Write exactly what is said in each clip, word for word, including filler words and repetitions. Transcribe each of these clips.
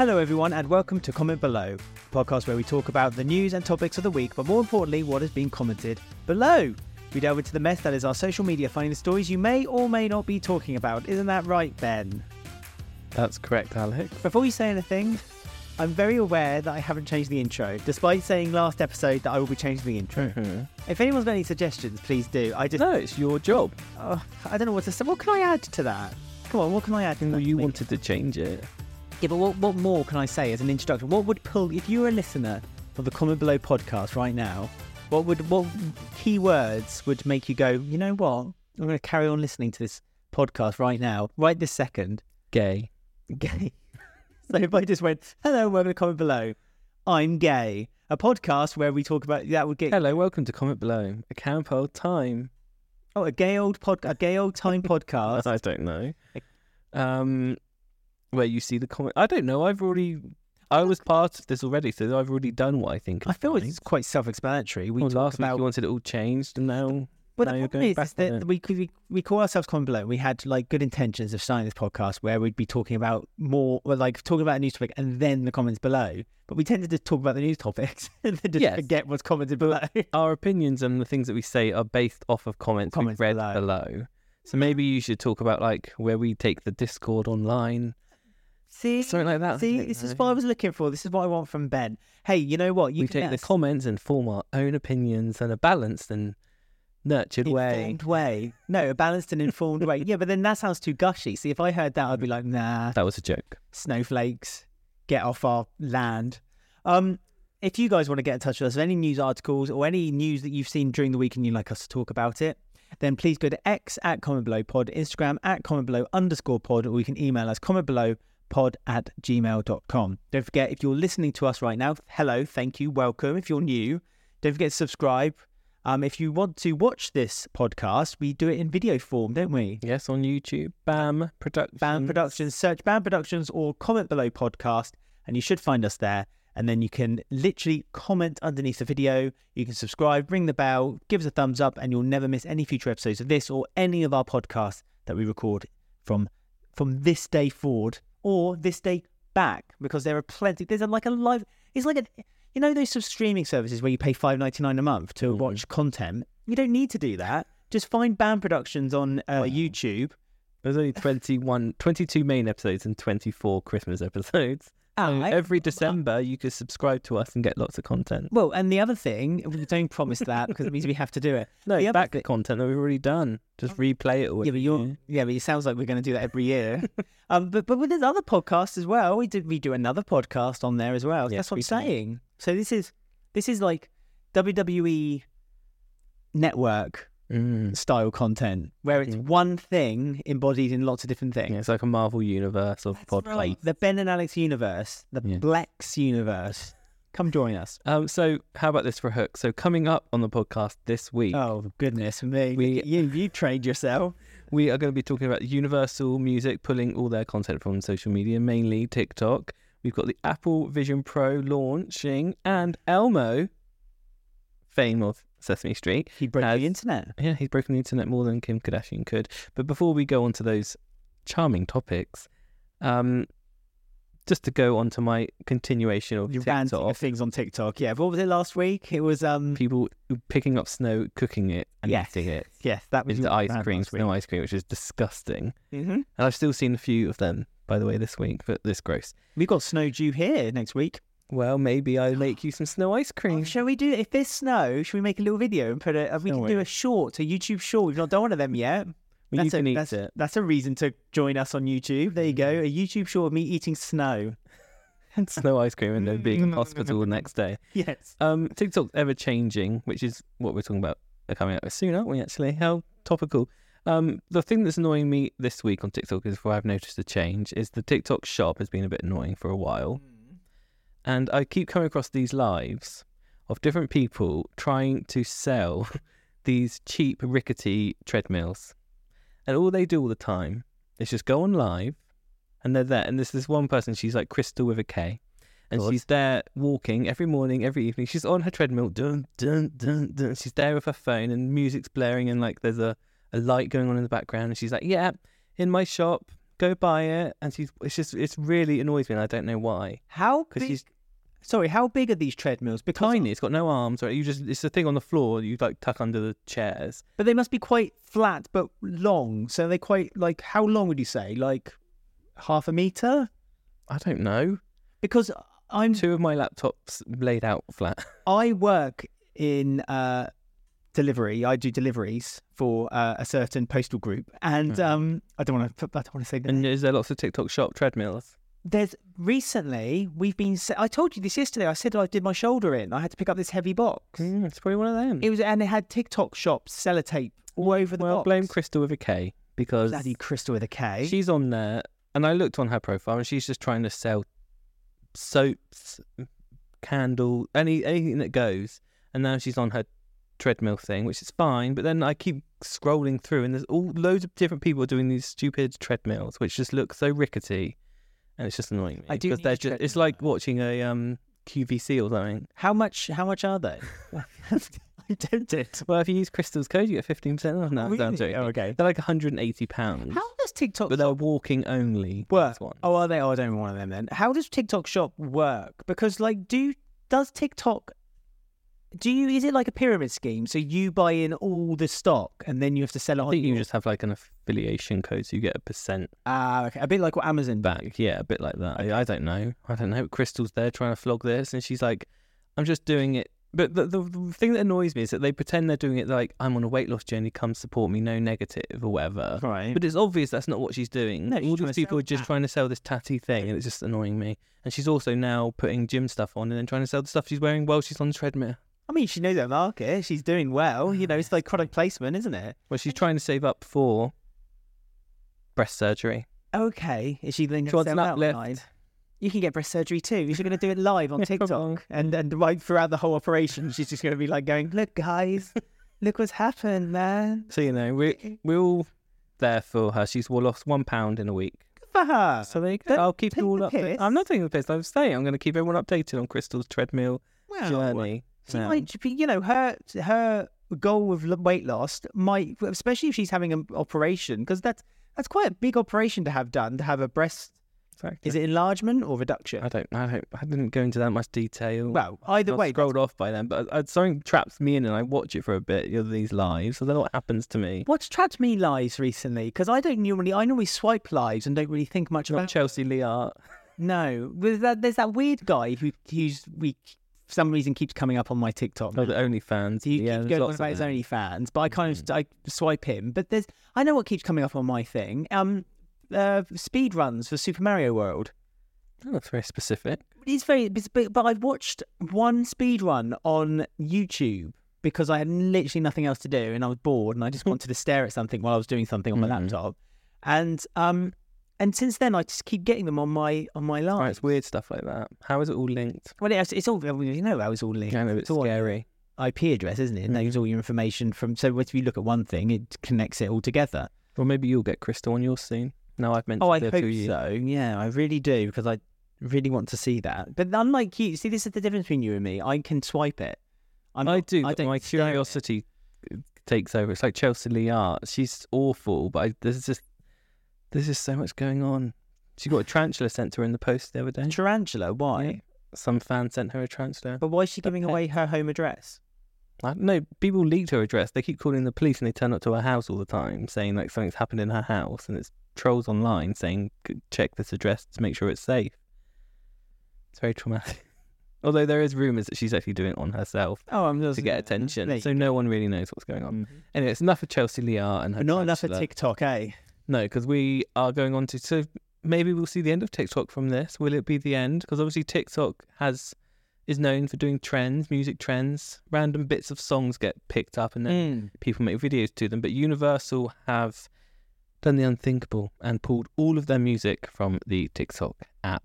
Hello everyone and welcome to Comment Below, a podcast where we talk about the news and topics of the week, but more importantly, what has been commented below. We delve into the mess that is our social media, finding the stories you may or may not be talking about. Isn't that right, Ben? That's correct, Alex. Before you say anything, I'm very aware that I haven't changed the intro, despite saying last episode that I will be changing the intro. Mm-hmm. If anyone's got any suggestions, please do. I just... No, it's your job. Oh, I don't know what to say. What can I add to that? Come on, what can I add to that? Well, you wanted to change it. Yeah, but what, what more can I say as an introduction? What would pull, if you were a listener of the Comment Below podcast right now, what would what key words would make you go, you know what, I'm going to carry on listening to this podcast right now, right this second? Gay. Gay. So if I just went, hello, welcome to Comment Below, I'm gay. A podcast where we talk about, that would get... Hello, welcome to Comment Below, a camp old time. Oh, a gay old pod, a gay old time podcast. I don't know. Um... Where you see the comment. I don't know. I've already... I was part of this already, so I've already done what I think. I feel mine. It's quite self-explanatory. We well, last about... week you wanted it all changed, and now, well, now you're going back on it. We, we, we call ourselves Comment Below. We had, like, good intentions of starting this podcast where we'd be talking about more... Well, like, talking about a news topic and then the comments below. But we tended to talk about the news topics and then just yes. forget what's commented below. Our opinions and the things that we say are based off of comments, comments we've read below. below. So maybe you should talk about, like, where we take the Discord online... See, something like that. See, this is what I was looking for. This is what I want from Ben. Hey, you know what? You we take ask... the comments and form our own opinions in a balanced and nurtured way. Informed way. No, a balanced and informed way. Yeah, but then that sounds too gushy. See, if I heard that, I'd be like, nah. That was a joke. Snowflakes, get off our land. Um, if you guys want to get in touch with us, with any news articles or any news that you've seen during the week and you'd like us to talk about it, then please go to X at Comment Below Pod, Instagram at Comment Below underscore Pod, or you can email us Comment Below pod at gmail dot com. Don't forget, if you're listening to us right now, hello, thank you, welcome. If you're new, don't forget to subscribe. Um, if you want to watch this podcast, we do it in video form, don't we? Yes, on YouTube, Bam Productions. Bam Productions, search Bam Productions or Comment Below Podcast, and you should find us there. And then you can literally comment underneath the video. You can subscribe, ring the bell, give us a thumbs up, and you'll never miss any future episodes of this or any of our podcasts that we record from from this day forward. Or this day back, because there are plenty. There's a, like a live. It's like a, you know, those sort of streaming services where you pay five ninety-nine a month to mm-hmm. watch content. You don't need to do that. Just find Bam Productions on uh, wow. YouTube. There's only twenty-one, twenty-two main episodes and twenty-four Christmas episodes. So every December, you can subscribe to us and get lots of content. Well, and the other thing, we don't promise that because it means we have to do it. No, the back th- content that we've already done. Just replay it all. Yeah, but you're, yeah. yeah, but it sounds like we're going to do that every year. um, but but with there's other podcasts as well. We do we do another podcast on there as well. Yes, that's what we I'm saying. Do. So this is this is like W W E Network. Mm. Style content where it's mm. one thing embodied in lots of different things. Yeah, it's like a Marvel universe of podcasts. Right. The Ben and Alex universe, the yeah. Blex universe. Come join us. Um, so how about this for a hook? So coming up on the podcast this week. Oh goodness me! We, you you trained yourself. We are going to be talking about Universal Music pulling all their content from social media, mainly TikTok. We've got the Apple Vision Pro launching and Elmo, fame of Sesame Street. He broke has, the internet. Yeah, he's broken the internet more than Kim Kardashian could. But before we go on to those charming topics, um, just to go on to my continuation of You're TikTok. Of things on TikTok, yeah. What was it last week? It was... um people picking up snow, cooking it, and yes. eating it. Yes, that was... Into ice cream, snow ice cream, which is disgusting. Mm-hmm. And I've still seen a few of them, by the way, this week, but this gross. We've got snow due here next week. Well, maybe I'll make you some snow ice cream. Oh, shall we do it? If there's snow, should we make a little video and put a... We can no do a short, a YouTube short. We've not done one of them yet. We that's a, that's, it. That's a reason to join us on YouTube. There you go. A YouTube short of me eating snow. And snow ice cream and a big hospital the next day. Yes. Um, TikTok's ever-changing, which is what we're talking about coming out soon, aren't we, actually? How topical. Um, the thing that's annoying me this week on TikTok is where I've noticed a change is the TikTok shop has been a bit annoying for a while. And I keep coming across these lives of different people trying to sell these cheap, rickety treadmills. And all they do all the time is just go on live, and they're there. And there's this one person, she's like Crystal with a K. And she's there walking every morning, every evening. She's on her treadmill. Dun, dun, dun, dun. She's there with her phone, and music's blaring, and like there's a, a light going on in the background. And she's like, yeah, in my shop, go buy it. And she's, it's just, it's really annoys me, and I don't know why. How big? She's, sorry, how big are these treadmills? Because tiny. It's got no arms. Right? You just, it's a thing on the floor. You like tuck under the chairs. But they must be quite flat, but long. So they quite like. How long would you say? Like half a meter? I don't know. Because I'm two of my laptops laid out flat. I work in uh, delivery. I do deliveries for uh, a certain postal group, and mm. um, I don't want to. I don't want to say that. And is there lots of TikTok shop treadmills? There's recently we've been. I told you this yesterday. I said I did my shoulder in. I had to pick up this heavy box. Mm, it's probably one of them. It was, and it had TikTok shop sellotape all over the well, box. Well, blame Crystal with a K, because bloody Crystal with a K. She's on there, and I looked on her profile, and she's just trying to sell soaps, candle, any anything that goes. And now she's on her treadmill thing, which is fine. But then I keep scrolling through, and there's all loads of different people doing these stupid treadmills, which just look so rickety, and it's just annoying me. I do. Because they're just, it's like watching a um, Q V C or something. How much? How much are they? I don't it. Well, if you use Crystal's code, you get fifteen percent off. No, really? I'm joking. Oh, okay. They're like one hundred and eighty pounds. How does TikTok? But they're walking only. Work. One. Oh, are they? Oh, I don't want one of them then. How does TikTok Shop work? Because like, do does TikTok? Do you? Is it like a pyramid scheme? So you buy in all the stock, and then you have to sell it. I think you just have like an affiliation code, so you get a percent. Ah, uh, okay. A bit like what Amazon back. Yeah, a bit like that. Okay. I, I don't know. I don't know. Crystal's there trying to flog this, and she's like, "I'm just doing it." But the, the the thing that annoys me is that they pretend they're doing it like, I'm on a weight loss journey, come support me, no negative or whatever. Right. But it's obvious that's not what she's doing. No, she's all these people are just trying to sell this tatty thing, and it's just annoying me. And she's also now putting gym stuff on and then trying to sell the stuff she's wearing while she's on the treadmill. I mean, she knows her market. She's doing well. You know, it's like product placement, isn't it? Well, she's trying to save up for breast surgery. Okay. Is she then going to sell that? You can get breast surgery too. You're going to do it live on TikTok. and and right throughout the whole operation, she's just going to be like going, look, guys, look what's happened, man. So, you know, we're, we're all there for her. She's lost one pound in a week. Good for her. So there you go. Don't I'll keep you all updated. I'm not taking the piss. I'm saying I'm going to keep everyone updated on Crystal's treadmill well, journey. She yeah. might, you know, her her goal of weight loss might, especially if she's having an operation, because that's, that's quite a big operation to have done, to have a breast factor. Is it enlargement or reduction? I don't know. I, I didn't go into that much detail. Well, either I way, scrolled that's... off by then. But I, I, something traps me in, and I watch it for a bit. You know, these lives. So then what happens to me? What's trapped me lives recently? Because I don't normally. I normally swipe lives and don't really think much Not about Chelsea Lee Art. No, there's that, there's that weird guy who who's we for some reason keeps coming up on my TikTok. Oh, the OnlyFans. He yeah, keeps going on about his OnlyFans, but I kind mm-hmm. of I swipe him. But there's I know what keeps coming up on my thing. Um. Uh, speed runs for Super Mario World. Oh, that's very specific. It's very, but, but I watched one speed run on YouTube because I had literally nothing else to do, and I was bored, and I just wanted to stare at something while I was doing something on my mm-hmm. laptop. And um, and since then, I just keep getting them on my on my live. Right, it's weird stuff like that. How is it all linked? Well, it, it's all you know. How it's all linked. I know, it's, it's all scary. I P address, isn't it? Mm-hmm. Knows all your information from. So if you look at one thing, it connects it all together. Well, maybe you'll get Crystal on yours soon. No, I've mentioned. Oh, I hope you. so. Yeah, I really do, because I really want to see that. But unlike you, see, this is the difference between you and me. I can swipe it. I'm I not, do. I don't my curiosity takes over. It's like Chelsea Lee Art. She's awful, but I, there's just there's just so much going on. She got a tarantula sent to her in the post the other day. Tarantula? Why? Yeah. Some fan sent her a tarantula. But why is she the giving pet. away her home address? I don't know. People leaked her address. They keep calling the police, and they turn up to her house all the time, saying like something's happened in her house, and it's trolls online saying check this address to make sure it's safe. It's very traumatic. Although there is rumours that she's actually doing it on herself oh, I'm just, to get attention, uh, so no one really knows what's going on. Mm-hmm. Anyway, it's enough of Chelsea Lee Art and her. But not enough of TikTok, eh? No, because we are going on to. So maybe we'll see the end of TikTok from this. Will it be the end? Because obviously TikTok has. is known for doing trends, music trends. Random bits of songs get picked up, and then mm. people make videos to them. But Universal have done the unthinkable and pulled all of their music from the TikTok app.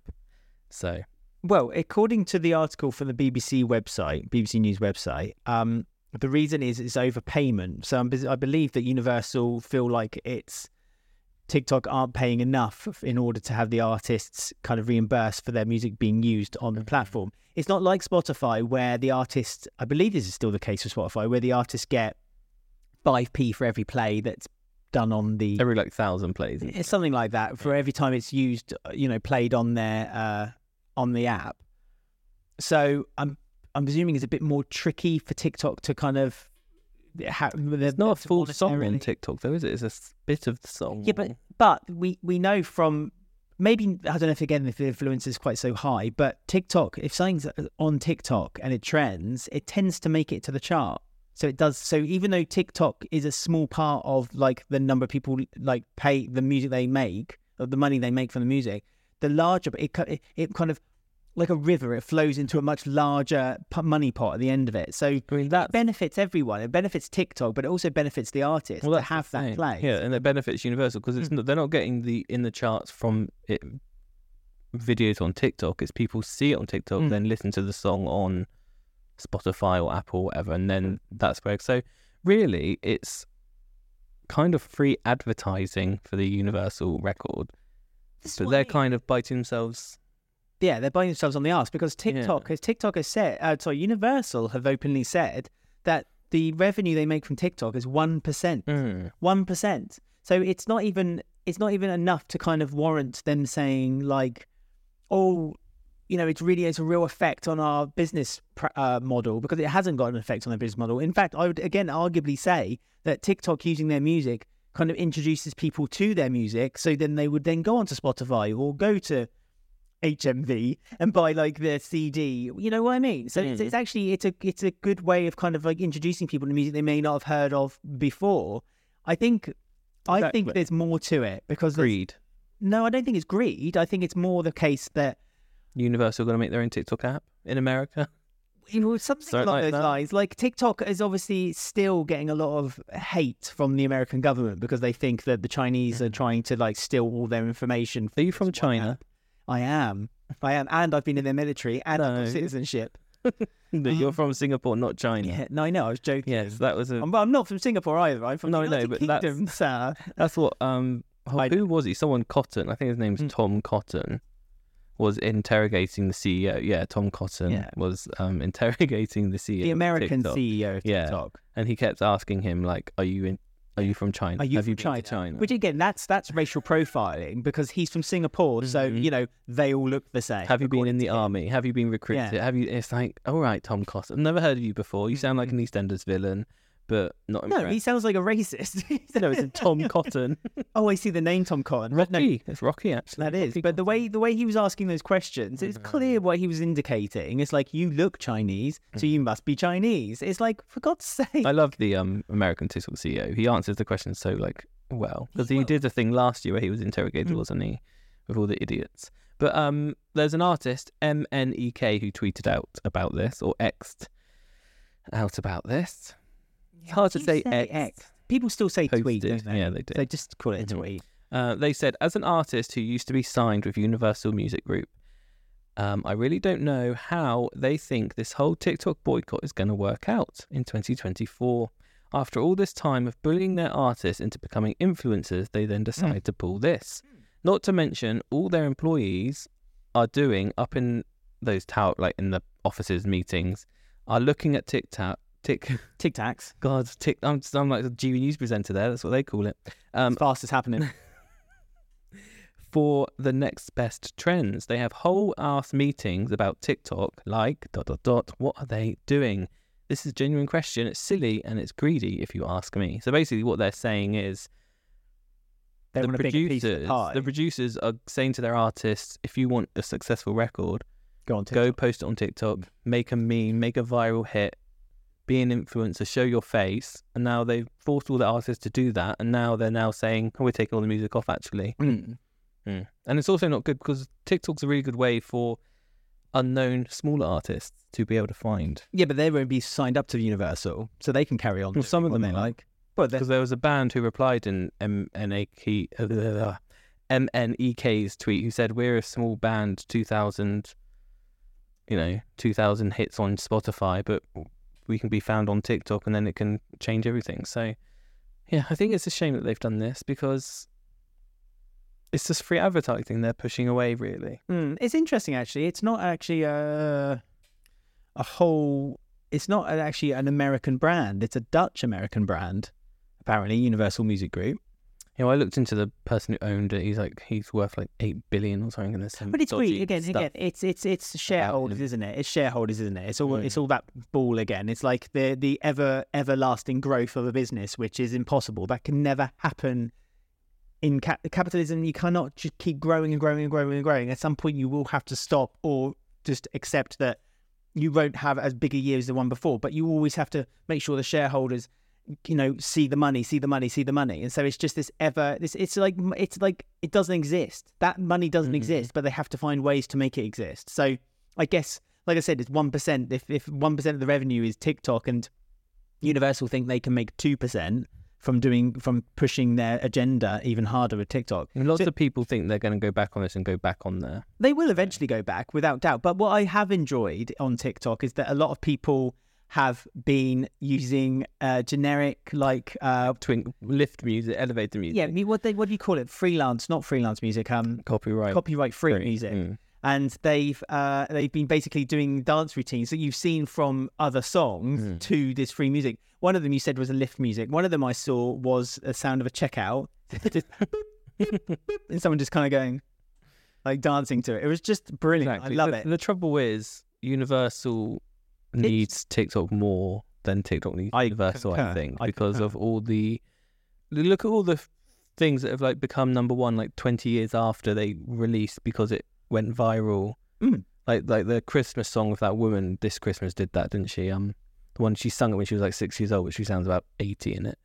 So, well, according to the article from the B B C website, B B C News website, um, the reason is it's overpayment. So I'm, I believe that Universal feel like it's TikTok aren't paying enough in order to have the artists kind of reimbursed for their music being used on the platform. It's not like Spotify, where the artists, I believe this is still the case for Spotify, where the artists get five p for every play that's done on the... Every, like, thousand plays. It's something like that for every time it's used, you know, played on their, uh, on the app. So I'm I'm presuming it's a bit more tricky for TikTok to kind of... Ha- There's not a full song on TikTok, though, is it? It's a bit of the song. Yeah, but, but we, we know from... Maybe, I don't know if, again, if the influence is quite so high, but TikTok, if something's on TikTok and it trends, it tends to make it to the chart. So it does. So even though TikTok is a small part of, like, the number of people, like, pay the music they make, or the money they make from the music, the larger, it, it, it kind of, like a river, it flows into a much larger money pot at the end of it. So I mean, that benefits everyone. It benefits TikTok, but it also benefits the artists well, that have that play. Yeah, and it benefits Universal because it's mm. not, they're not getting the in the charts from it, videos on TikTok. It's people see it on TikTok, mm. then listen to the song on Spotify or Apple, or whatever, and then mm. that's where. So really, it's kind of free advertising for the Universal record, this but they're it... kind of biting themselves. Yeah, they're biting themselves on the arse because TikTok, yeah. TikTok has said, uh, sorry, Universal have openly said that the revenue they make from TikTok is one percent. Mm. one percent. So it's not even it's not even enough to kind of warrant them saying, like, oh, you know, it's really it's a real effect on our business pr- uh, model, because it hasn't got an effect on their business model. In fact, I would, again, arguably say that TikTok using their music kind of introduces people to their music. So then they would then go onto Spotify or go to H M V and buy, like, their C D, you know what I mean? So mm. it's, it's actually it's a it's a good way of kind of, like, introducing people to music they may not have heard of before. I think I exactly. think there's more to it because greed. No, I don't think it's greed. I think it's more the case that Universal are going to make their own TikTok app in America. It was something Something along like those that. lines. Like, TikTok is obviously still getting a lot of hate from the American government because they think that the Chinese mm. are trying to, like, steal all their information. Are you from China? App. I am. I am. And I've been in their military and no. I've got citizenship. No, you're from Singapore, not China. Yeah, no, I know. I was joking. Yes, that was a... I'm, I'm not from Singapore either. I'm from no, the United no, but Kingdom, that's, sir. That's what... Um, I... Who was he? Someone Cotton. I think his name's mm. Tom Cotton. Was interrogating the C E O. Yeah, Tom Cotton yeah. was um, interrogating the C E O. The American TikTok. C E O of TikTok. Yeah. And he kept asking him, like, are you in... Are you from China? Are you Have from you China? China? Which, again, that's that's racial profiling because he's from Singapore, mm-hmm. so, you know, they all look the same. Have you been in the army? Have you been recruited? Yeah. Have you? It's like, all right, Tom Cotton, I've never heard of you before. You sound like an EastEnders villain, but not impressed. No, he sounds like a racist. No, it's a Tom Cotton. Oh, I see the name Tom Cotton. Rocky. No, it's Rocky, actually. That is. Rocky but Cotton. the way the way he was asking those questions, it's mm-hmm. clear what he was indicating. It's like, you look Chinese, so you must be Chinese. It's like, for God's sake. I love the um, American TikTok C E O. He answers the question so, like, well. Because he, he did a thing last year where he was interrogated, mm-hmm. wasn't he? With all the idiots. But um, there's an artist, M N E K, who tweeted out about this, or X'd out about this. It's hard to say, say X. X. People still say Posted. tweet, don't they? Yeah, they do. They just call it a tweet. Uh, they said, as an artist who used to be signed with Universal Music Group, um, I really don't know how they think this whole TikTok boycott is going to work out in twenty twenty-four. After all this time of bullying their artists into becoming influencers, they then decide mm. to pull this. Not to mention, all their employees are doing up in those tower, like in the offices, meetings, are looking at TikTok. Tick Tic Tacs. God, tick. I'm, just, I'm like a G V news presenter there. That's what they call it. Um, fastest happening. For the next best trends, they have whole ass meetings about TikTok. Like dot dot dot. What are they doing? This is a genuine question. It's silly and it's greedy, if you ask me. So basically, what they're saying is, they the want producers, a big piece of the pie. The producers are saying to their artists, if you want a successful record, go on, TikTok. go post it on TikTok, make a meme, make a viral hit. Be an influencer, show your face, and now they've forced all the artists to do that, and now they're now saying, oh, we're taking all the music off, actually. Mm. Mm. And it's also not good because TikTok's a really good way for unknown, smaller artists to be able to find. Yeah, but they won't be signed up to Universal, so they can carry on. Well, some of them they like. Because well, there was a band who replied in M N E K's tweet who said, we're a small band, two thousand, you know, two thousand hits on Spotify, but... we can be found on TikTok, and then it can change everything. So, yeah, I think it's a shame that they've done this because it's just free advertising they're pushing away, really. Mm, it's interesting, actually. It's not actually a, a whole... It's not actually an American brand. It's a Dutch-American brand, apparently, Universal Music Group. You know, I looked into the person who owned it. He's like, he's worth like eight billion or something. And some but it's weird again. Again, it's it's it's shareholders, isn't it? It's shareholders, isn't it? It's all mm. it's all that ball again. It's like the the ever everlasting growth of a business, which is impossible. That can never happen in cap- capitalism. You cannot just keep growing and growing and growing and growing. At some point, you will have to stop or just accept that you won't have as big a year as the one before. But you always have to make sure the shareholders, you know, see the money, see the money, see the money. And so it's just this ever, this, it's like, it's like, it doesn't exist. That money doesn't mm-hmm. exist, but they have to find ways to make it exist. So I guess, like I said, it's one percent. If, if one percent of the revenue is TikTok and Universal think they can make two percent from doing, from pushing their agenda even harder with TikTok. And lots so, of people think they're going to go back on this and go back on there. They will eventually go back without doubt. But what I have enjoyed on TikTok is that a lot of people have been using uh, generic like uh, Twink, lift music, elevator music. Yeah, what they what do you call it? Freelance, not freelance music. Um, copyright, copyright free music. Mm. And they've uh, they've been basically doing dance routines that you've seen from other songs mm. to this free music. One of them you said was a lift music. One of them I saw was a sound of a checkout, just boop, boop, and someone just kind of going like dancing to it. It was just brilliant. Exactly. I love the, it. The trouble is Universal needs it's... TikTok more than TikTok needs I Universal, concur. I think, I because concur. Of all the look at all the things that have like become number one like twenty years after they released because it went viral. Mm. Like like the Christmas song of that woman this Christmas did that, didn't she? Um, the one she sung it when she was like six years old, but she sounds about eighty in it.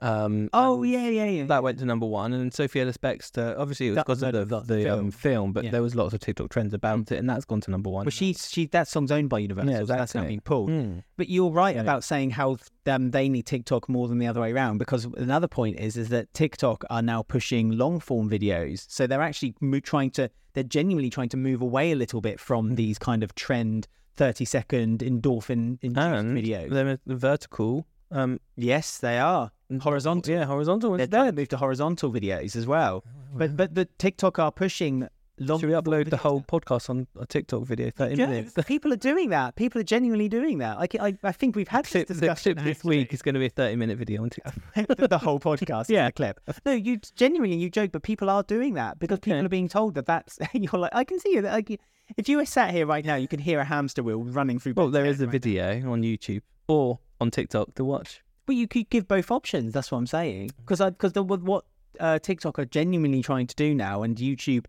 Um, oh yeah, yeah, yeah. That went to number one, and Sophie Ellis-Bextor. Obviously, it was because of the, the, the film. Um, film, but yeah. there was lots of TikTok trends about mm. it, and that's gone to number one. Well, she she that song's owned by Universal, yeah, so that's not being pulled. Mm. But you're right yeah. about saying how um, they need TikTok more than the other way around, because another point is is that TikTok are now pushing long form videos, so they're actually mo- trying to they're genuinely trying to move away a little bit from these kind of trend thirty second endorphin induced videos. They're vertical. Um, yes, they are. Horizontal, yeah, horizontal. They're trying to move to horizontal videos as well, but but the TikTok are pushing. Long Should we upload the whole now? podcast on a TikTok video? thirty yeah, minutes. People are doing that. People are genuinely doing that. I, I, I think we've had the clip, this discussion. The clip this week is going to be a thirty-minute video on TikTok. the, the whole podcast, yeah, is a clip. No, you genuinely you joke, but people are doing that because people yeah. are being told that that's. You're like, I can see you. Like, if you were sat here right now, you could hear a hamster wheel running through. Well, there is a right video now. On YouTube or on TikTok to watch. Well, you could give both options. That's what I'm saying. Because I because what uh, TikTok are genuinely trying to do now, and YouTube,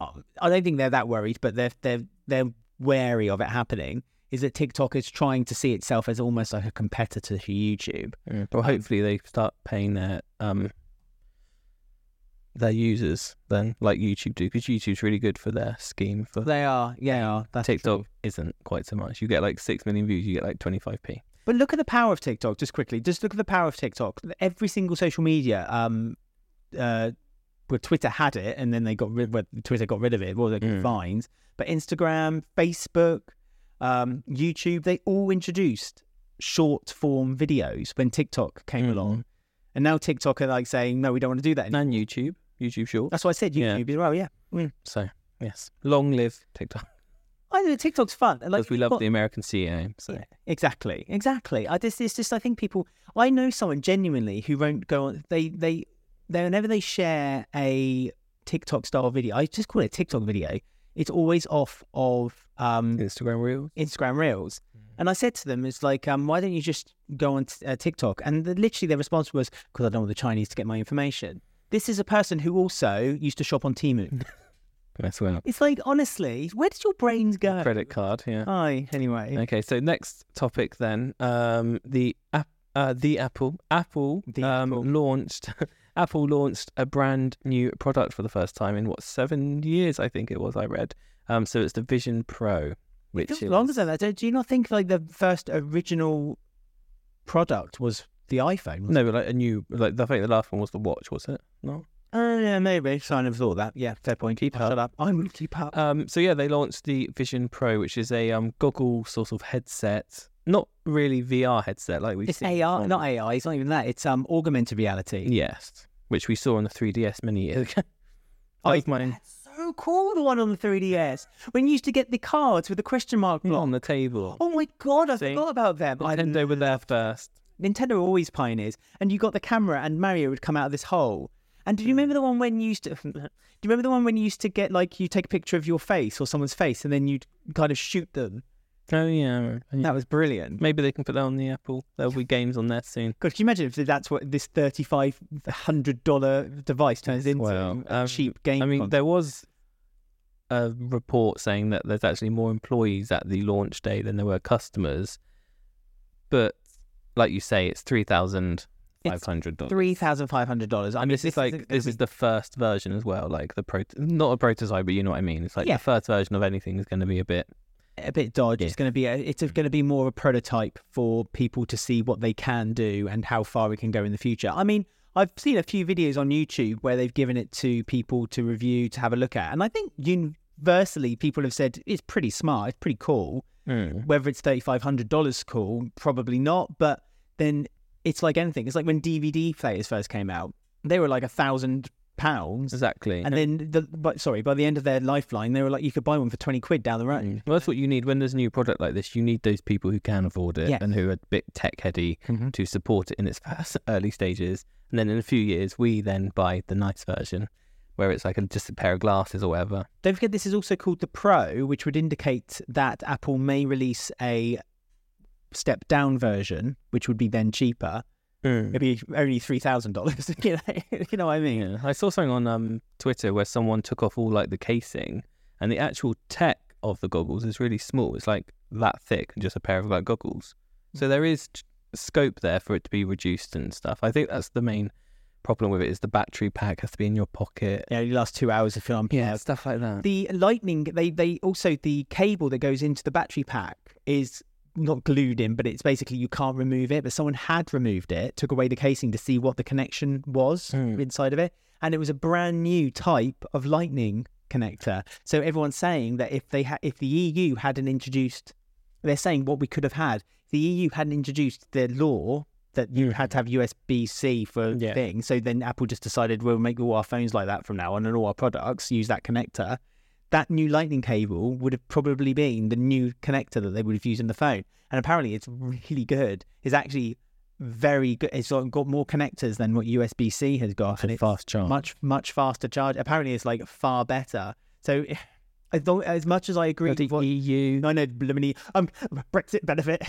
oh, I don't think they're that worried, but they're they're they're wary of it happening. Is that TikTok is trying to see itself as almost like a competitor to YouTube? Yeah, well, hopefully they start paying their um their users then, like YouTube do, because YouTube's really good for their scheme. For they are, yeah, that's TikTok true. Isn't quite so much. You get like six million views, you get like twenty-five p. But look at the power of TikTok, just quickly. Just look at the power of TikTok. Every single social media, um, uh, well, Twitter had it, and then they got rid. Well, Twitter got rid of it. Well, they got mm. fines. But Instagram, Facebook, um, YouTube, they all introduced short form videos when TikTok came mm. along, and now TikTok are like saying, no, we don't want to do that anymore. And YouTube, YouTube Shorts. That's why I said YouTube yeah. as well. Yeah. Mm. So yes, long live TikTok. I know TikTok's fun. Because like, we love got... the American C E O. So. Yeah, exactly, exactly. I just, it's just, I think people, I know someone genuinely who won't go on, they, they, they, whenever they share a TikTok style video, I just call it a TikTok video, it's always off of um, Instagram Reels. Instagram Reels. Mm-hmm. And I said to them, it's like, um, why don't you just go on t- uh, TikTok? And the, literally their response was, because I don't want the Chinese to get my information. This is a person who also used to shop on Temu. Well. It's like, honestly, where did your brains go? Credit card, yeah. Aye, anyway. Okay, so next topic then. Um, the app, uh, the Apple, Apple, the um, Apple. launched, Apple launched a brand new product for the first time in what seven years I think it was. I read. Um, so it's the Vision Pro, which it feels longer than that. Do you not think like the first original product was the iPhone? Wasn't no, but like a new, like I think the last one was the watch, was it? No. Oh, uh, yeah, maybe. So I never thought of that. Yeah, fair point. Keep up. Shut up. I'm going to keep up. Um, so, yeah, they launched the Vision Pro, which is a um, goggle sort of headset. Not really V R headset like we've it's seen. It's A R, not A R. It's not even that. It's um, augmented reality. Yes, which we saw on the three D S many years ago. I, that's mine. So cool, the one on the three D S. When you used to get the cards with the question mark block. On the table. Oh, my God, I See? forgot about them. Nintendo were there first. Nintendo were always pioneers. And you got the camera and Mario would come out of this hole. And do you remember the one when you used to, do you remember the one when you used to get, like, you take a picture of your face or someone's face and then you'd kind of shoot them? Oh, yeah. That was brilliant. Maybe they can put that on the Apple. There'll be games on there soon. God, can you imagine if that's what this three thousand five hundred dollars device turns into? Well, a um, cheap game. I mean, content. There was a report saying that there's actually more employees at the launch day than there were customers. But like you say, it's three thousand dollars. Five hundred dollars. Three thousand five hundred dollars. I mean, this, this is like is a, this is the first version as well. Like the pro, not a prototype, but you know what I mean. It's like yeah. the first version of anything is going to be a bit, a bit dodgy. Yeah. It's going to be a, it's going to be more of a prototype for people to see what they can do and how far we can go in the future. I mean, I've seen a few videos on YouTube where they've given it to people to review, to have a look at, and I think universally people have said it's pretty smart, it's pretty cool. Mm. Whether it's thirty five hundred dollars cool, probably not. But then. It's like anything. It's like when D V D players first came out, they were like a thousand pounds. Exactly. And then, the, but sorry, by the end of their lifeline, they were like, you could buy one for twenty quid down the road. Well, that's what you need when there's a new product like this. You need those people who can afford it yeah. and who are a bit tech heady mm-hmm. to support it in its first early stages. And then in a few years, we then buy the nice version, where it's like a, just a pair of glasses or whatever. Don't forget, this is also called the Pro, which would indicate that Apple may release a step down version, which would be then cheaper. Mm. It'd be only three thousand dollars. you, know, you know what I mean? Yeah. I saw something on um, Twitter where someone took off all like the casing, and the actual tech of the goggles is really small. It's like that thick, just a pair of like goggles. So there is t- scope there for it to be reduced and stuff. I think that's the main problem with it, is the battery pack has to be in your pocket. Yeah, you last two hours of film. Yeah, stuff like that. The lightning, they they also, the cable that goes into the battery pack is not glued in, but it's basically you can't remove it, but someone had removed it, took away the casing to see what the connection was mm. inside of it, and it was a brand new type of lightning connector. So everyone's saying that if they ha- if the E U hadn't introduced, they're saying what we could have had, if the E U hadn't introduced the law that you had to have U S B C for yeah. things, so then Apple just decided we'll make all our phones like that from now on, and all our products use that connector. That new lightning cable would have probably been the new connector that they would have used in the phone. And apparently it's really good. It's actually very good. It's got more connectors than what U S B C has got. And it's fast charge. Much, much faster charge. Apparently it's like far better. So as, long, as much as I agree with the E U... No, no, um, Brexit benefit.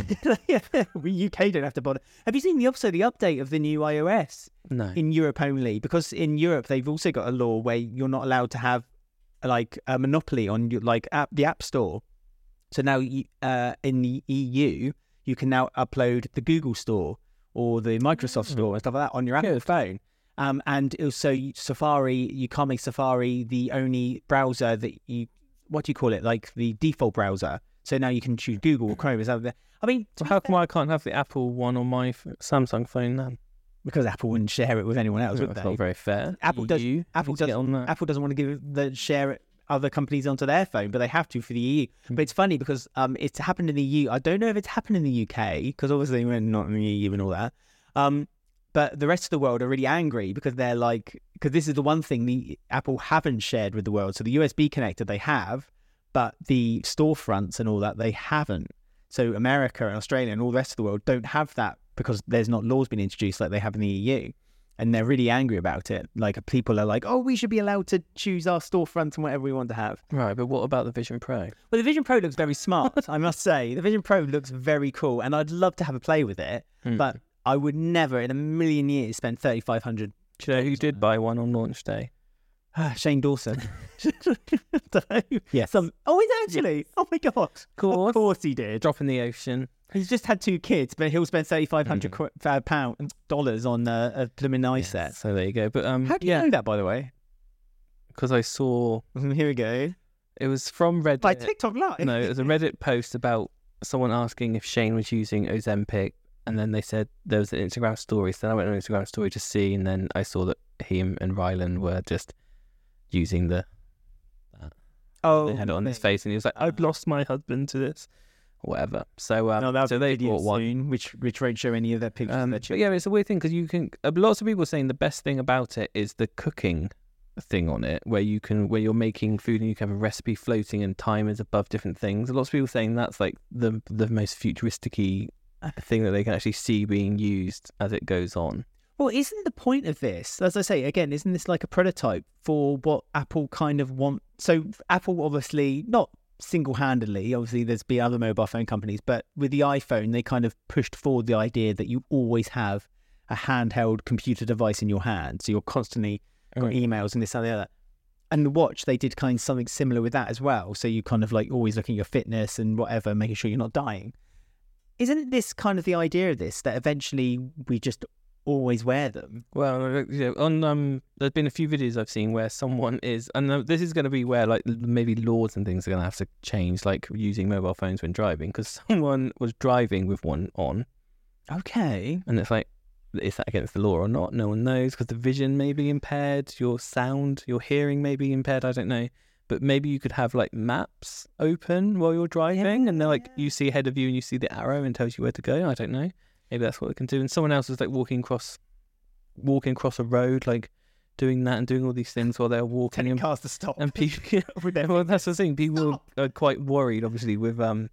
We U K don't have to bother. Have you seen the also the update of the new iOS? No. In Europe only? Because in Europe they've also got a law where you're not allowed to have like a monopoly on like app, the App Store. So now uh, in the E U, you can now upload the Google Store or the Microsoft Store mm-hmm. and stuff like that on your Apple Good. phone. Um, and also Safari, you can't make Safari the only browser that you, what do you call it? Like the default browser. So now you can choose Google or Chrome. Is that there? I mean, well, how come I can't have the Apple one on my Samsung phone then? Because Apple wouldn't share it with anyone else, no, would they? That's not very fair. Apple, does, Apple, does, Apple doesn't want to give the share it other companies onto their phone, but they have to for the E U. Mm-hmm. But it's funny because um, it's happened in the E U. I don't know if it's happened in the U K, because obviously we're not in the E U and all that. Um, but the rest of the world are really angry because they're like, because this is the one thing the Apple haven't shared with the world. So the U S B connector they have, but the storefronts and all that, they haven't. So America and Australia and all the rest of the world don't have that, because there's not laws being introduced like they have in the E U, and they're really angry about it. Like people are like, oh, we should be allowed to choose our storefront and whatever we want to have. Right, but what about the Vision Pro? Well, the Vision Pro looks very smart, I must say. The Vision Pro looks very cool, and I'd love to have a play with it, mm. but I would never in a million years spend three thousand five hundred dollars. Do you know who did buy one on launch day? Ah, Shane Dawson. I don't know. Yes. Some... Oh, he's actually... Yes. Oh, my God. Of course. Of course he did. Drop in the ocean. He's just had two kids, but he'll spend three thousand five hundred dollars mm. dollars on uh, a blooming eye yes. set. So there you go. But um, how do you yeah. know that, by the way? Because I saw... Here we go. It was from Reddit. By TikTok Live? No, it was a Reddit post about someone asking if Shane was using Ozempic, and then they said there was an Instagram story. So then I went on Instagram story to see, and then I saw that he and, and Rylan were just... using the uh, oh they had it on his face, and he was like, I've lost my husband to this, whatever. So um, no, so they bought one soon, which which won't show any of their pictures um, but yeah, it's a weird thing because you can uh, lots of people are saying the best thing about it is the cooking thing on it, where you can where you're making food and you can have a recipe floating and timers above different things. Lots of people saying that's like the the most futuristic-y a thing that they can actually see being used as it goes on. Well, isn't the point of this, as I say, again, isn't this like a prototype for what Apple kind of want? So Apple obviously, not single-handedly, obviously there's been other mobile phone companies, but with the iPhone, they kind of pushed forward the idea that you always have a handheld computer device in your hand. So you're constantly got right. emails and this and the other. And the watch, they did kind of something similar with that as well. So you kind of like always looking at your fitness and whatever, making sure you're not dying. Isn't this kind of the idea of this, that eventually we just always wear them? Well, you know, on um, there's been a few videos I've seen where someone is, and this is going to be where like maybe laws and things are going to have to change, like using mobile phones when driving, because someone was driving with one on. Okay. And it's like, is that against the law or not? No one knows, because the vision may be impaired, your sound, your hearing may be impaired, I don't know. But maybe you could have like maps open while you're driving, yeah, and they're like, yeah, you see ahead of you and you see the arrow and tells you where to go. I don't know. Maybe that's what it can do. And someone else is like walking across, walking across a road, like doing that and doing all these things while they're walking. Telling cars to stop. And people, well, that's the thing. People stop. Are quite worried, obviously, with um,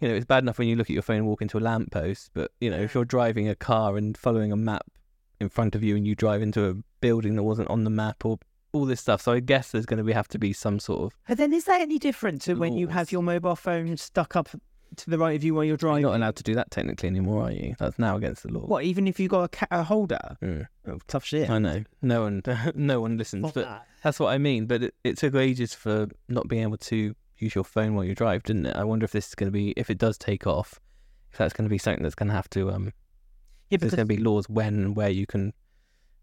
you know, it's bad enough when you look at your phone and walk into a lamppost, but you know, if you're driving a car and following a map in front of you and you drive into a building that wasn't on the map or all this stuff, so I guess there's going to be, have to be some sort of. And then is that any different to when you have your mobile phone stuck up to the right of you while you're driving? You're not allowed to do that technically anymore, are you? That's now against the law. What, even if you got a, ca- a holder? Mm. Oh, tough shit. I know. No one, no one listens. Not but that. That's what I mean. But it, it took ages for not being able to use your phone while you drive, didn't it? I wonder if this is going to be, if it does take off, if that's going to be something that's going to have to. Um, yeah, because there's going to be laws when and where you can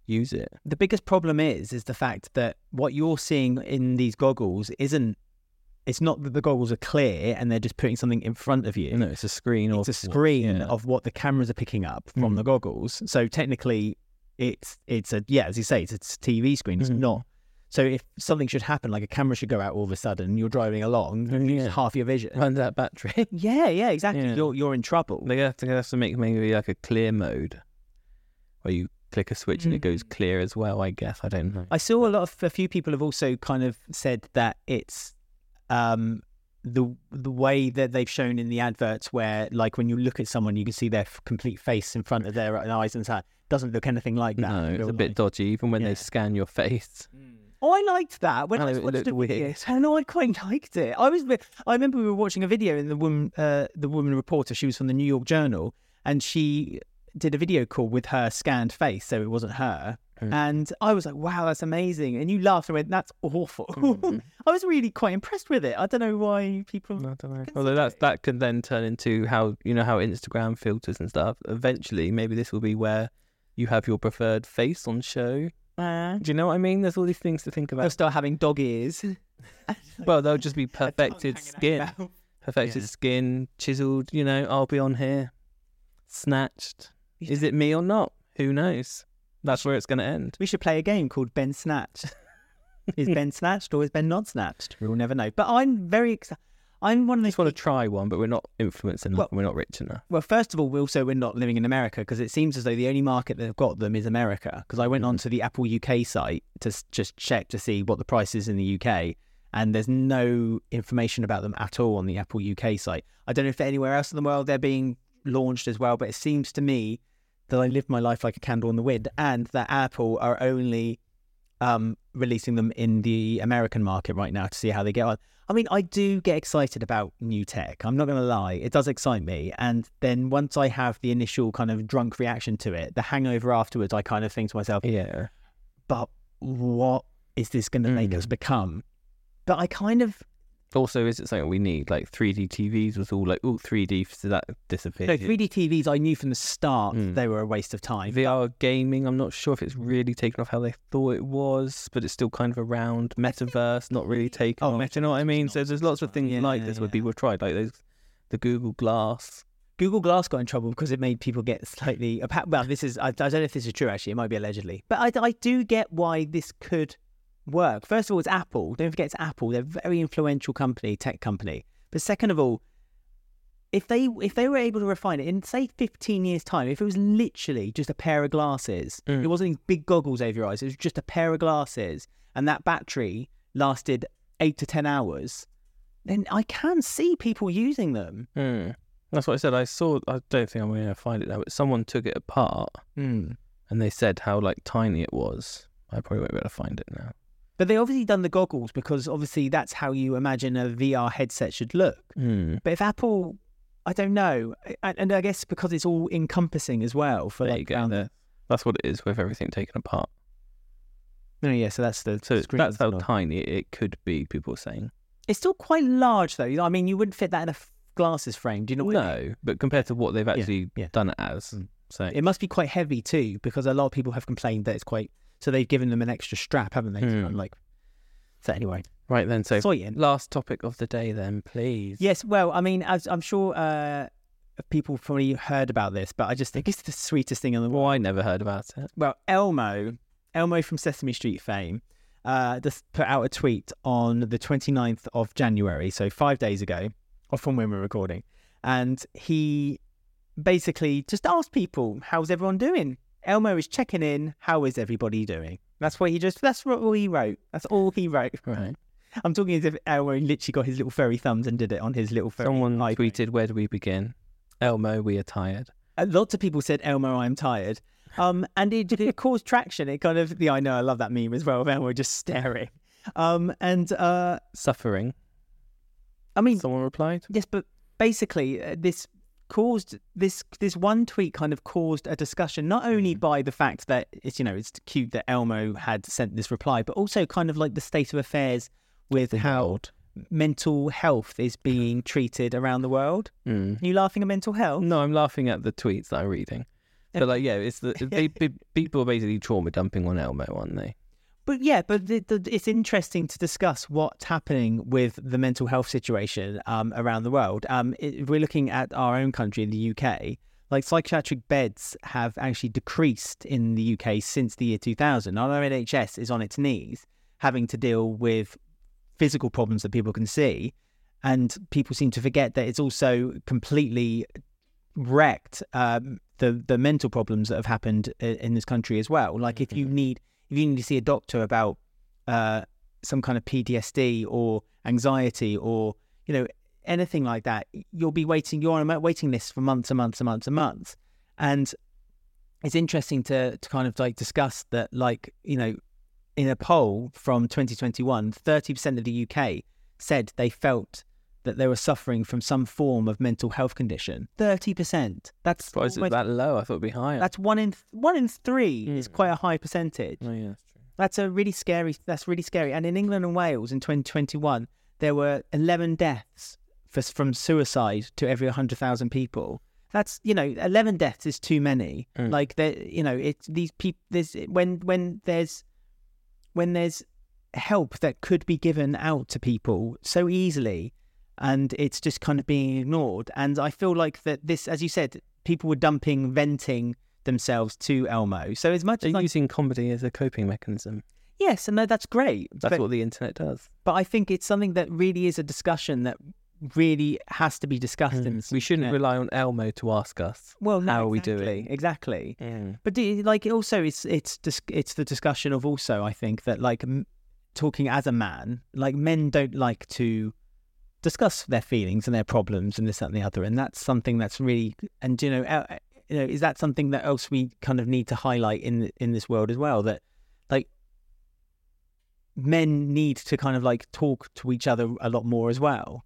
use it. The biggest problem is is the fact that what you're seeing in these goggles isn't, it's not that the goggles are clear and they're just putting something in front of you. No, it's a screen. It's or a screen yeah. of what the cameras are picking up from mm. the goggles. So technically it's it's a yeah as you say, it's a T V screen. It's mm. not. So if something should happen, like a camera should go out all of a sudden, you're driving along, yeah. half your vision. Runs out of battery. yeah, yeah, exactly. Yeah. You're you're in trouble. They have to have to make maybe like a clear mode where you click a switch and it goes clear as well, I guess. I don't know. I saw a lot of, a few people have also kind of said that it's um the the way that they've shown in the adverts where like when you look at someone you can see their complete face in front of their eyes and that doesn't look anything like that. No, it's a bit dodgy even when yeah. they scan your face. Mm. Oh, I liked that when I, I watched the video. I know, I quite liked it. I was I remember we were watching a video and the woman uh, the woman reporter, she was from the New York Journal, and she did a video call with her scanned face, so it wasn't her. Mm. And I was like, wow, that's amazing. And you laughed and went, that's awful. Mm-hmm. I was really quite impressed with it. I don't know why people... I don't know. Although that's, that can then turn into how, you know, how Instagram filters and stuff. Eventually, maybe this will be where you have your preferred face on show. Uh, Do you know what I mean? There's all these things to think about. They'll start having dog ears. Well, they'll just be perfected skin. Perfected yeah. skin, chiseled, you know, I'll be on here. Snatched. Is it me or not? Who knows? That's where it's going to end. We should play a game called Ben Snatched. Is Ben snatched or is Ben not snatched? We'll never know. But I'm very excited. I'm one of those. Just want to try one, but we're not influencing well, them. We're not rich enough. Well, first of all, we also we're not living in America, because it seems as though the only market that have got them is America. Because I went mm-hmm. onto the Apple U K site to just check to see what the price is in the U K, and there's no information about them at all on the Apple U K site. I don't know if anywhere else in the world they're being launched as well, but it seems to me that I live my life like a candle in the wind, and that Apple are only um, releasing them in the American market right now to see how they get on. I mean, I do get excited about new tech. I'm not going to lie. It does excite me. And then once I have the initial kind of drunk reaction to it, the hangover afterwards, I kind of think to myself, yeah, but what is this going to mm. make us become? But I kind of... Also, is it something we need? Like three D T Vs was all like, oh, three D, so that disappeared. No, three D T Vs, I knew from the start mm. they were a waste of time. V R gaming, I'm not sure if it's really taken off how they thought it was, but it's still kind of around. Metaverse, not really taken oh, off. You know what I mean? So there's lots of things yeah, like this yeah. where people have tried, like those, the Google Glass. Google Glass got in trouble because it made people get slightly... Well, this is I, I don't know if this is true, actually. It might be allegedly. But I, I do get why this could... work. First of all, it's Apple. Don't forget, it's Apple. They're a very influential company, tech company. But second of all, if they if they were able to refine it in, say, fifteen years' time, if it was literally just a pair of glasses, mm. it wasn't these big goggles over your eyes, it was just a pair of glasses, and that battery lasted eight to ten hours, then I can see people using them. Mm. That's what I said. I saw, I don't think I'm going to find it now, but someone took it apart mm. and they said how like tiny it was. I probably won't be able to find it now. But they obviously done the goggles because obviously that's how you imagine a V R headset should look. Mm. But if Apple, I don't know. And I guess because it's all encompassing as well. For there like you go. The... That's what it is with everything taken apart. No, yeah, so that's the so screen. That's how tiny it could be, people are saying. It's still quite large though. I mean, you wouldn't fit that in a glasses frame, do you know what no, I mean? No, but compared to what they've actually yeah, yeah. done it as. Mm. So it must be quite heavy too, because a lot of people have complained that it's quite... So they've given them an extra strap, haven't they? Mm. Like, so anyway. Right then, so last topic of the day then, please. Yes, well, I mean, as I'm sure uh, people probably heard about this, but I just think it's the sweetest thing in the world. Well, I never heard about it. Well, Elmo, Elmo from Sesame Street fame, uh, just put out a tweet on the twenty-ninth of January, so five days ago, or from when we're recording, and he basically just asked people, how's everyone doing? Elmo is checking in. How is everybody doing? That's what he just, that's what all he wrote. That's all he wrote. Right. I'm talking as if Elmo literally got his little furry thumbs and did it on his little furry Someone iPhone. Tweeted, where do we begin? Elmo, we are tired. Uh, lots of people said, Elmo, I'm tired. Um, and it, it caused traction. It kind of, yeah, I know, I love that meme as well of Elmo just staring. Um, and uh, Suffering. I mean. Someone replied. Yes, but basically uh, this... caused this this one tweet kind of caused a discussion, not only by the fact that it's, you know, it's cute that Elmo had sent this reply, but also kind of like the state of affairs with how mental health is being treated around the world. Mm. Are you laughing at mental health? No, I'm laughing at the tweets that I'm reading. But like, yeah, it's the they, people are basically trauma dumping on Elmo, aren't they? But yeah, but the, the, it's interesting to discuss what's happening with the mental health situation um, around the world. Um, if we're looking at our own country in the U K, like psychiatric beds have actually decreased in the U K since the year two thousand. Our N H S is on its knees, having to deal with physical problems that people can see. And people seem to forget that it's also completely wrecked um, the, the mental problems that have happened in, in this country as well. Like if you need... If you need to see a doctor about uh, some kind of P T S D or anxiety or, you know, anything like that, you'll be waiting, you're on a waiting list for months and months and months and months. And it's interesting to, to kind of like discuss that, like, you know, in a poll from twenty twenty-one, thirty percent of the U K said they felt that they were suffering from some form of mental health condition. thirty percent. That's Why is it that low? I thought it'd be higher. That's one in th- one in three mm. is quite a high percentage. Oh, yeah, that's true. That's a really scary. That's really scary. And in England and Wales in twenty twenty-one, there were eleven deaths for, from suicide to every one hundred thousand people. That's, you know, eleven deaths is too many. Mm. Like that, you know, it's these people. There's when when there's when there's help that could be given out to people so easily. And it's just kind of being ignored. And I feel like that this, as you said, people were dumping, venting themselves to Elmo. So as much They're as... Like, using comedy as a coping mechanism. Yes, and no, that's great. That's but, what the internet does. But I think it's something that really is a discussion that really has to be discussed. Mm. In this we shouldn't internet. rely on Elmo to ask us, well, no, how exactly, are we doing? Exactly. Mm. But do, like, also, it's, it's, it's the discussion of also, I think, that like m- talking as a man, like men don't like to... discuss their feelings and their problems and this, that, and the other, and that's something that's really, and you know, uh, you know, is that something that else we kind of need to highlight in in this world as well? That like men need to kind of like talk to each other a lot more as well.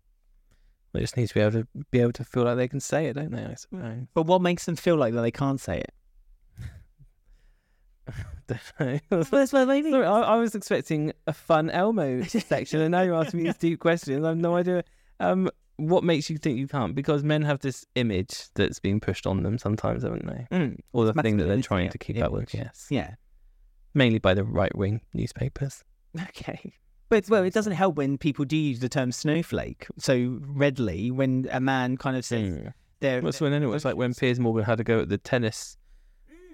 They just need to be able to be able to feel like they can say it, don't they? I suppose. But what makes them feel like that they can't say it? I, that's what I, mean. Sorry, I, I was expecting a fun Elmo section, and now you're asking me these deep questions. I have no idea. Um, what makes you think you can't? Because men have this image that's being pushed on them sometimes, haven't they? Mm. Or the it's thing that they're trying to keep up with. Yes. Yeah. Mainly by the right-wing newspapers. Okay. But well, it doesn't help when people do use the term snowflake so readily when a man kind of says mm. they're. Well, so when anyway, it's like when Piers Morgan had to go at the tennis.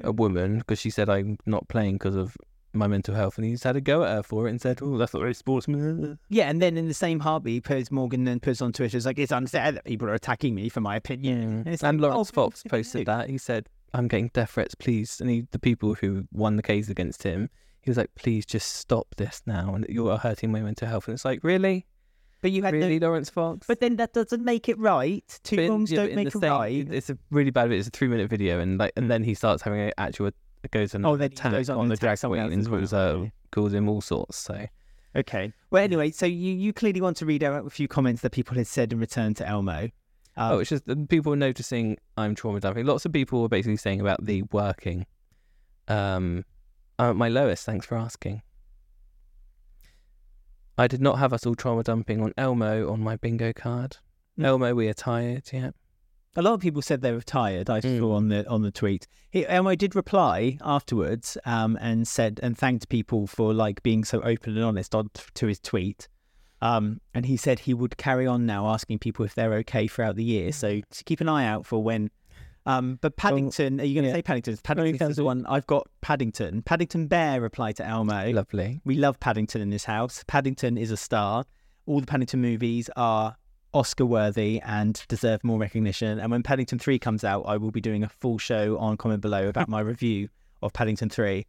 A woman, because she said I'm not playing because of my mental health, and he just had a go at her for it and said, "Oh, that's not very sportsman." Yeah, and then in the same heartbeat, Piers Morgan then puts on Twitter, it's like, "It's unfair that people are attacking me for my opinion." Yeah. And, and like, Lawrence oh, Fox posted that. He said, "I'm getting death threats, please." And he, the people who won the case against him, he was like, "Please just stop this now, and you are hurting my mental health." And it's like, really? But you had really no... Lawrence Fox. But then that doesn't make it right. Two but wrongs in, don't make it same, right. It's a really bad bit. It's a three-minute video, and like, and then he starts having an actual goes and oh, then attack goes on, on the drag queens, which was uh, causing all sorts. So okay. Well, anyway, so you, you clearly want to read out a few comments that people had said in return to Elmo. Um, oh, it's just people were noticing I'm trauma dumping. Lots of people were basically saying about the working. Um, I'm at my lowest, thanks for asking. I did not have us all trauma dumping on Elmo on my bingo card. Mm. Elmo, we are tired, yeah. A lot of people said they were tired, I mm. saw on the on the tweet. He, Elmo did reply afterwards um, and said and thanked people for like being so open and honest on, to his tweet. Um, and he said he would carry on now asking people if they're okay throughout the year. So to keep an eye out for when... Um, but Paddington, well, are you going to yeah. say Paddington? Paddington's the one. I've got Paddington. Paddington Bear replied to Elmo. Lovely. We love Paddington in this house. Paddington is a star. All the Paddington movies are Oscar-worthy and deserve more recognition. And when Paddington three comes out, I will be doing a full show on Comment Below about my review of Paddington three.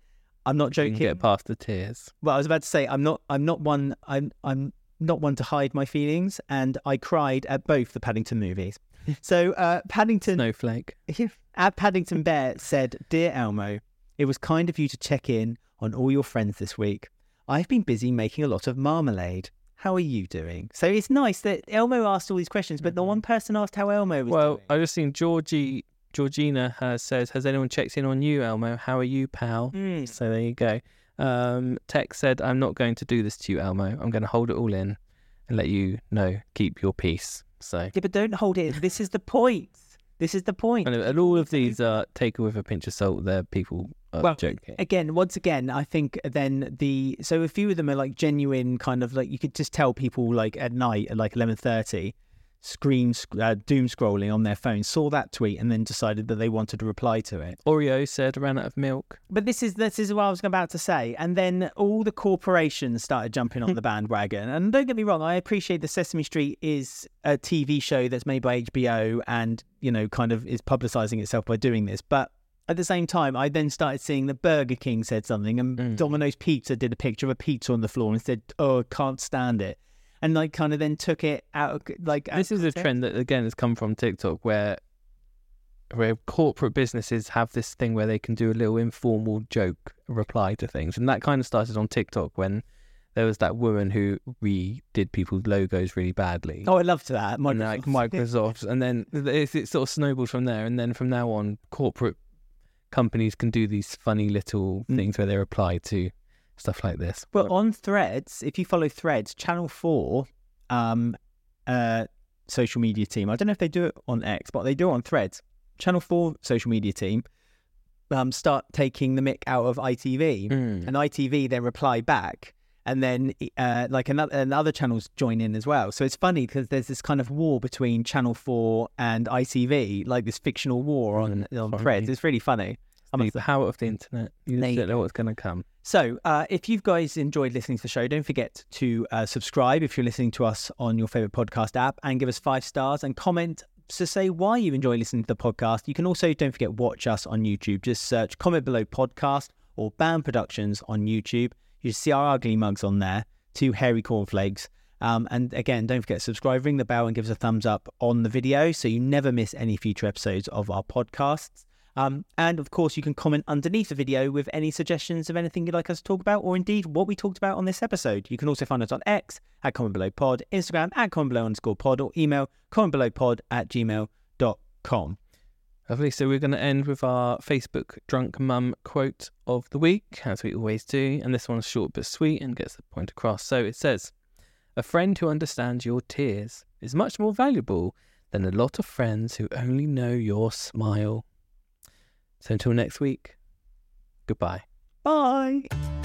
I'm not joking. You can get past the tears. Well, I was about to say I'm not. I'm not one. I'm. I'm not one to hide my feelings, and I cried at both the Paddington movies. So uh, Paddington... Snowflake. At Paddington Bear said, Dear Elmo, it was kind of you to check in on all your friends this week. I've been busy making a lot of marmalade. How are you doing? So it's nice that Elmo asked all these questions, but mm-hmm. the one person asked how Elmo was well, doing. Well, I've just seen Georgie, Georgina has, says, has anyone checked in on you, Elmo? How are you, pal? Mm. So there you go. Um, Tech said, I'm not going to do this to you, Elmo. I'm going to hold it all in and let you know, keep your peace. So. Yeah, but don't hold it. This is the point. This is the point. And, and all of these are uh, taken with a pinch of salt. They're people are well, joking. Again, once again, I think then the so a few of them are like genuine kind of like you could just tell people like at night at like eleven thirty, screen uh, doom scrolling on their phone, saw that tweet and then decided that they wanted to reply to it. Oreo said ran out of milk. But this is this is what I was about to say. And then all the corporations started jumping on the bandwagon. And don't get me wrong, I appreciate that Sesame Street is a T V show that's made by H B O and, you know, kind of is publicising itself by doing this. But at the same time, I then started seeing that Burger King said something and mm. Domino's Pizza did a picture of a pizza on the floor and said, oh, can't stand it. And like, kind of then took it out. Like out this is a trend that again has come from TikTok, where where corporate businesses have this thing where they can do a little informal joke reply to things, and that kind of started on TikTok when there was that woman who redid people's logos really badly. Oh, I loved that. Microsoft. And like Microsoft, and then it, it sort of snowballed from there. And then from now on, corporate companies can do these funny little mm. things where they reply to. Stuff like this. Well, on Threads, if you follow Threads, Channel Four, um, uh, social media team. I don't know if they do it on X, but they do it on Threads. Channel Four social media team um, start taking the mick out of I T V, mm. and I T V then reply back, and then uh, like another and other channels join in as well. So it's funny because there's this kind of war between Channel Four and I T V, like this fictional war on mm, on funny. Threads. It's really funny. I'm the power of the internet. You just don't know what's going to come. So uh, if you guys enjoyed listening to the show, don't forget to uh, subscribe if you're listening to us on your favourite podcast app and give us five stars and comment to say why you enjoy listening to the podcast. You can also, don't forget, watch us on YouTube. Just search Comment Below Podcast or Bam Productions on YouTube. You see our ugly mugs on there, two hairy cornflakes. Um, and again, don't forget to subscribe, ring the bell and give us a thumbs up on the video so you never miss any future episodes of our podcasts. Um, and of course you can comment underneath the video with any suggestions of anything you'd like us to talk about or indeed what we talked about on this episode. You can also find us on X at Comment Below Pod, Instagram at Comment Below underscore pod or email Comment Below Pod at gmail dot com. Lovely. So we're going to end with our Facebook drunk mum quote of the week, as we always do. And this one's short but sweet and gets the point across. So it says, a friend who understands your tears is much more valuable than a lot of friends who only know your smile. So until next week, goodbye. Bye.